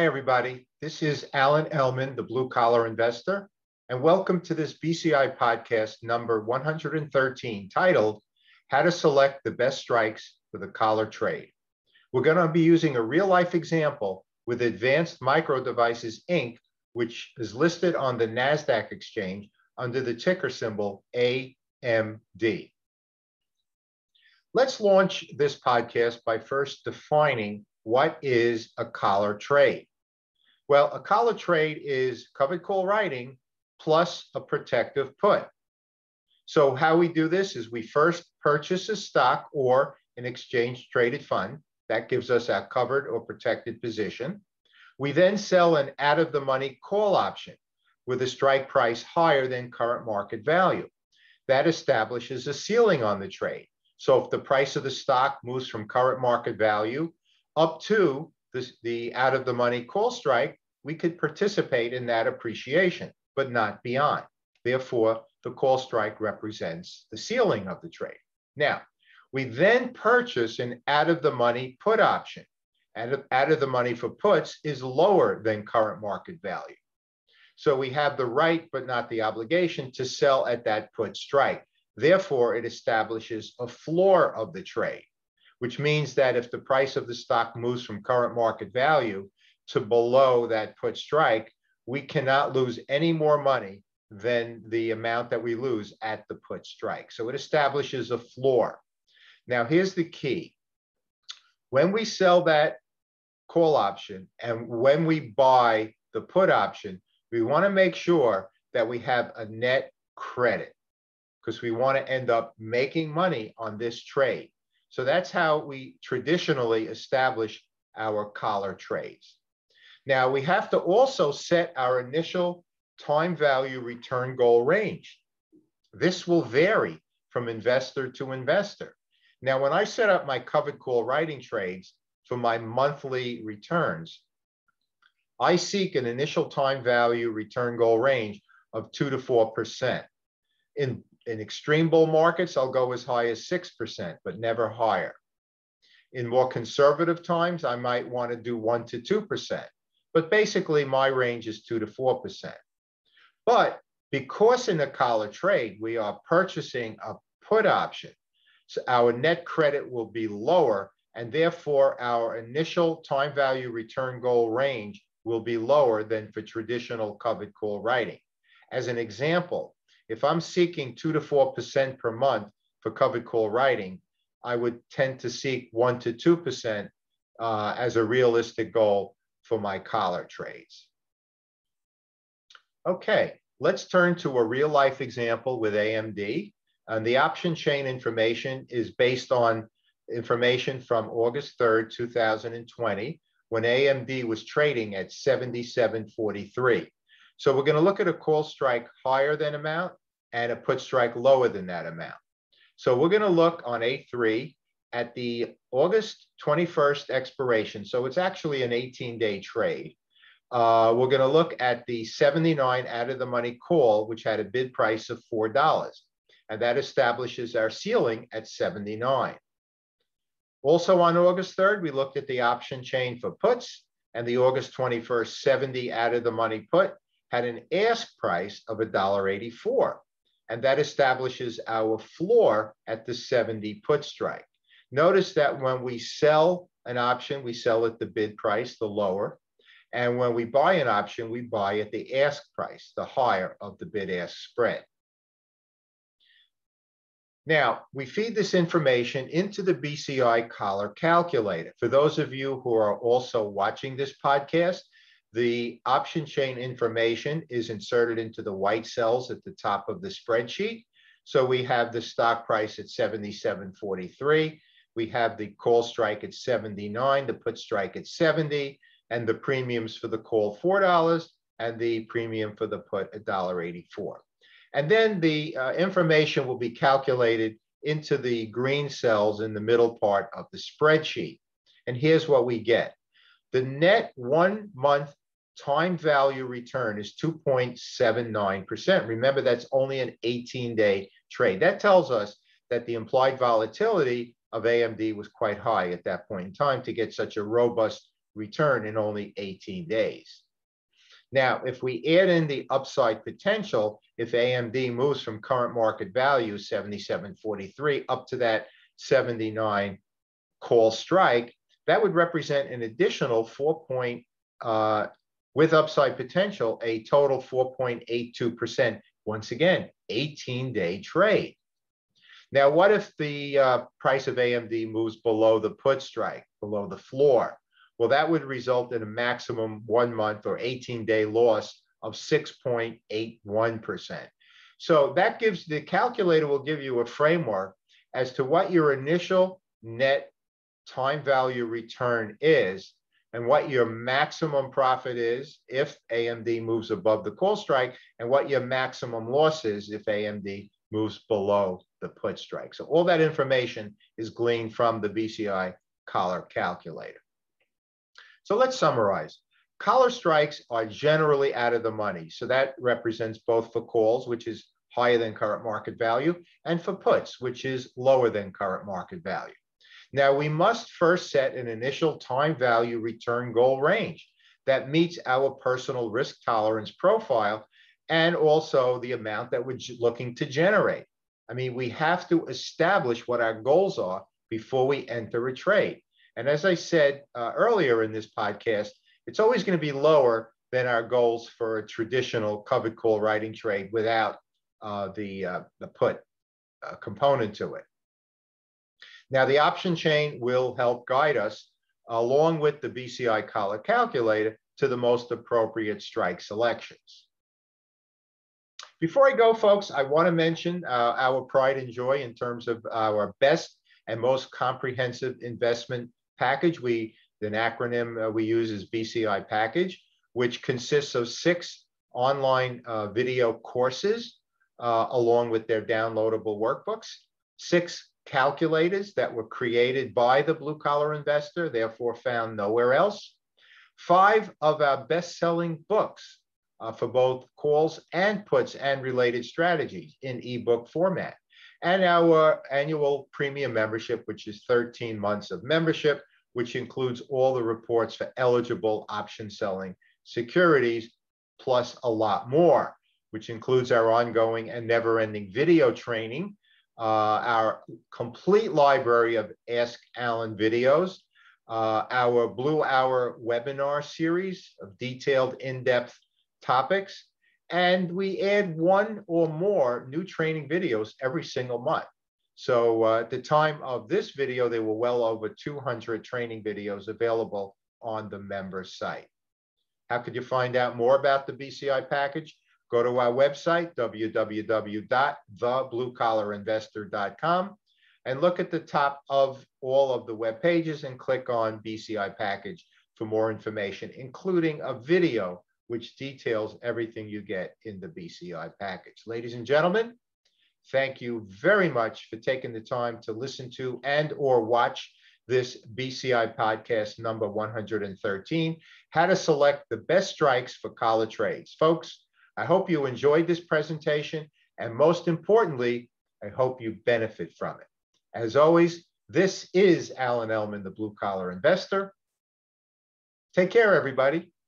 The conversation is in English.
Hi, everybody. This is Alan Ellman, the Blue Collar Investor, and welcome to this BCI podcast number 113, titled How to Select the Best Strikes for the Collar Trade. We're going to be using a real-life example with Advanced Micro Devices, Inc., which is listed on the NASDAQ exchange under the ticker symbol AMD. Let's launch this podcast by first defining what is a collar trade. Well, a collar trade is covered call writing plus a protective put. So how we do this is we first purchase a stock or an exchange traded fund. That gives us our covered or protected position. We then sell an out-of-the-money call option with a strike price higher than current market value. That establishes a ceiling on the trade. So if the price of the stock moves from current market value up to the out-of-the-money call strike, we could participate in that appreciation, but not beyond. Therefore, the call strike represents the ceiling of the trade. Now, we then purchase an out-of-the-money put option. Out of the money for puts is lower than current market value. So we have the right, but not the obligation, to sell at that put strike. Therefore, it establishes a floor of the trade, which means that if the price of the stock moves from current market value to below that put strike, we cannot lose any more money than the amount that we lose at the put strike. So it establishes a floor. Now, here's the key. When we sell that call option and when we buy the put option, we want to make sure that we have a net credit because we want to end up making money on this trade. So that's how we traditionally establish our collar trades. Now, we have to also set our initial time value return goal range. This will vary from investor to investor. Now, when I set up my covered call writing trades for my monthly returns, I seek an initial time value return goal range of 2 to 4%. In extreme bull markets, I'll go as high as 6%, but never higher. In more conservative times, I might want to do 1 to 2%, but basically my range is 2 to 4%. But because in a collar trade, we are purchasing a put option, so our net credit will be lower, and therefore our initial time value return goal range will be lower than for traditional covered call writing. As an example, if I'm seeking 2 to 4% per month for covered call writing, I would tend to seek 1 to 2% as a realistic goal for my collar trades. Okay, let's turn to a real life example with AMD. And the option chain information is based on information from August 3rd, 2020, when AMD was trading at 77.43. So we're going to look at a call strike higher than amount and a put strike lower than that amount. So we're going to look on A3 at the August 21st expiration. So it's actually an 18-day trade. We're going to look at the 79 out of the money call, which had a bid price of $4. And that establishes our ceiling at 79. Also on August 3rd, we looked at the option chain for puts, and the August 21st 70 out of the money put had an ask price of $1.84. And that establishes our floor at the 70 put strike. Notice that when we sell an option, we sell at the bid price, the lower. And when we buy an option, we buy at the ask price, the higher of the bid-ask spread. Now, we feed this information into the BCI Collar Calculator. For those of you who are also watching this podcast, the option chain information is inserted into the white cells at the top of the spreadsheet. So we have the stock price at 77.43. We have the call strike at 79, the put strike at 70, and the premiums for the call $4, and the premium for the put $1.84. And then the information will be calculated into the green cells in the middle part of the spreadsheet. And here's what we get. The net 1 month time value return is 2.79%. Remember, that's only an 18-day trade. That tells us that the implied volatility of AMD was quite high at that point in time to get such a robust return in only 18 days. Now, if we add in the upside potential, if AMD moves from current market value, 77.43, up to that 79 call strike, that would represent an additional with upside potential, a total 4.82%. Once again, 18-day trade. Now, what if the price of AMD moves below the put strike, below the floor? Well, that would result in a maximum 1 month or 18-day loss of 6.81%. So that gives, the calculator will give you a framework as to what your initial net time value return is and what your maximum profit is if AMD moves above the call strike and what your maximum loss is if AMD moves below the put strike. So all that information is gleaned from the BCI Collar Calculator. So let's summarize. Collar strikes are generally out of the money. So that represents both for calls, which is higher than current market value, and for puts, which is lower than current market value. Now, we must first set an initial time value return goal range that meets our personal risk tolerance profile and also the amount that we're looking to generate. I mean, we have to establish what our goals are before we enter a trade. And as I said earlier in this podcast, it's always going to be lower than our goals for a traditional covered call writing trade without the put component to it. Now, the option chain will help guide us, along with the BCI Collar Calculator, to the most appropriate strike selections. Before I go, folks, I want to mention our pride and joy in terms of our best and most comprehensive investment package. An acronym we use is BCI Package, which consists of 6 online video courses, along with their downloadable workbooks, 6 calculators that were created by the blue collar investor, therefore found nowhere else, 5 of our best-selling books for both calls and puts and related strategies in ebook format, and our annual premium membership, which is 13 months of membership, which includes all the reports for eligible option selling securities, plus a lot more, which includes our ongoing and never-ending video training, our complete library of Ask Alan videos, our Blue Hour webinar series of detailed in-depth topics, and we add 1 or more new training videos every single month. So at the time of this video, there were well over 200 training videos available on the member site. How could you find out more about the BCI Package? Go to our website, www.thebluecollarinvestor.com, and look at the top of all of the web pages and click on BCI Package for more information, including a video which details everything you get in the BCI Package. Ladies and gentlemen, thank you very much for taking the time to listen to and or watch this BCI podcast number 113, how to select the best strikes for collar trades. Folks, I hope you enjoyed this presentation, and most importantly, I hope you benefit from it. As always, this is Alan Ellman, the Blue Collar Investor. Take care, everybody.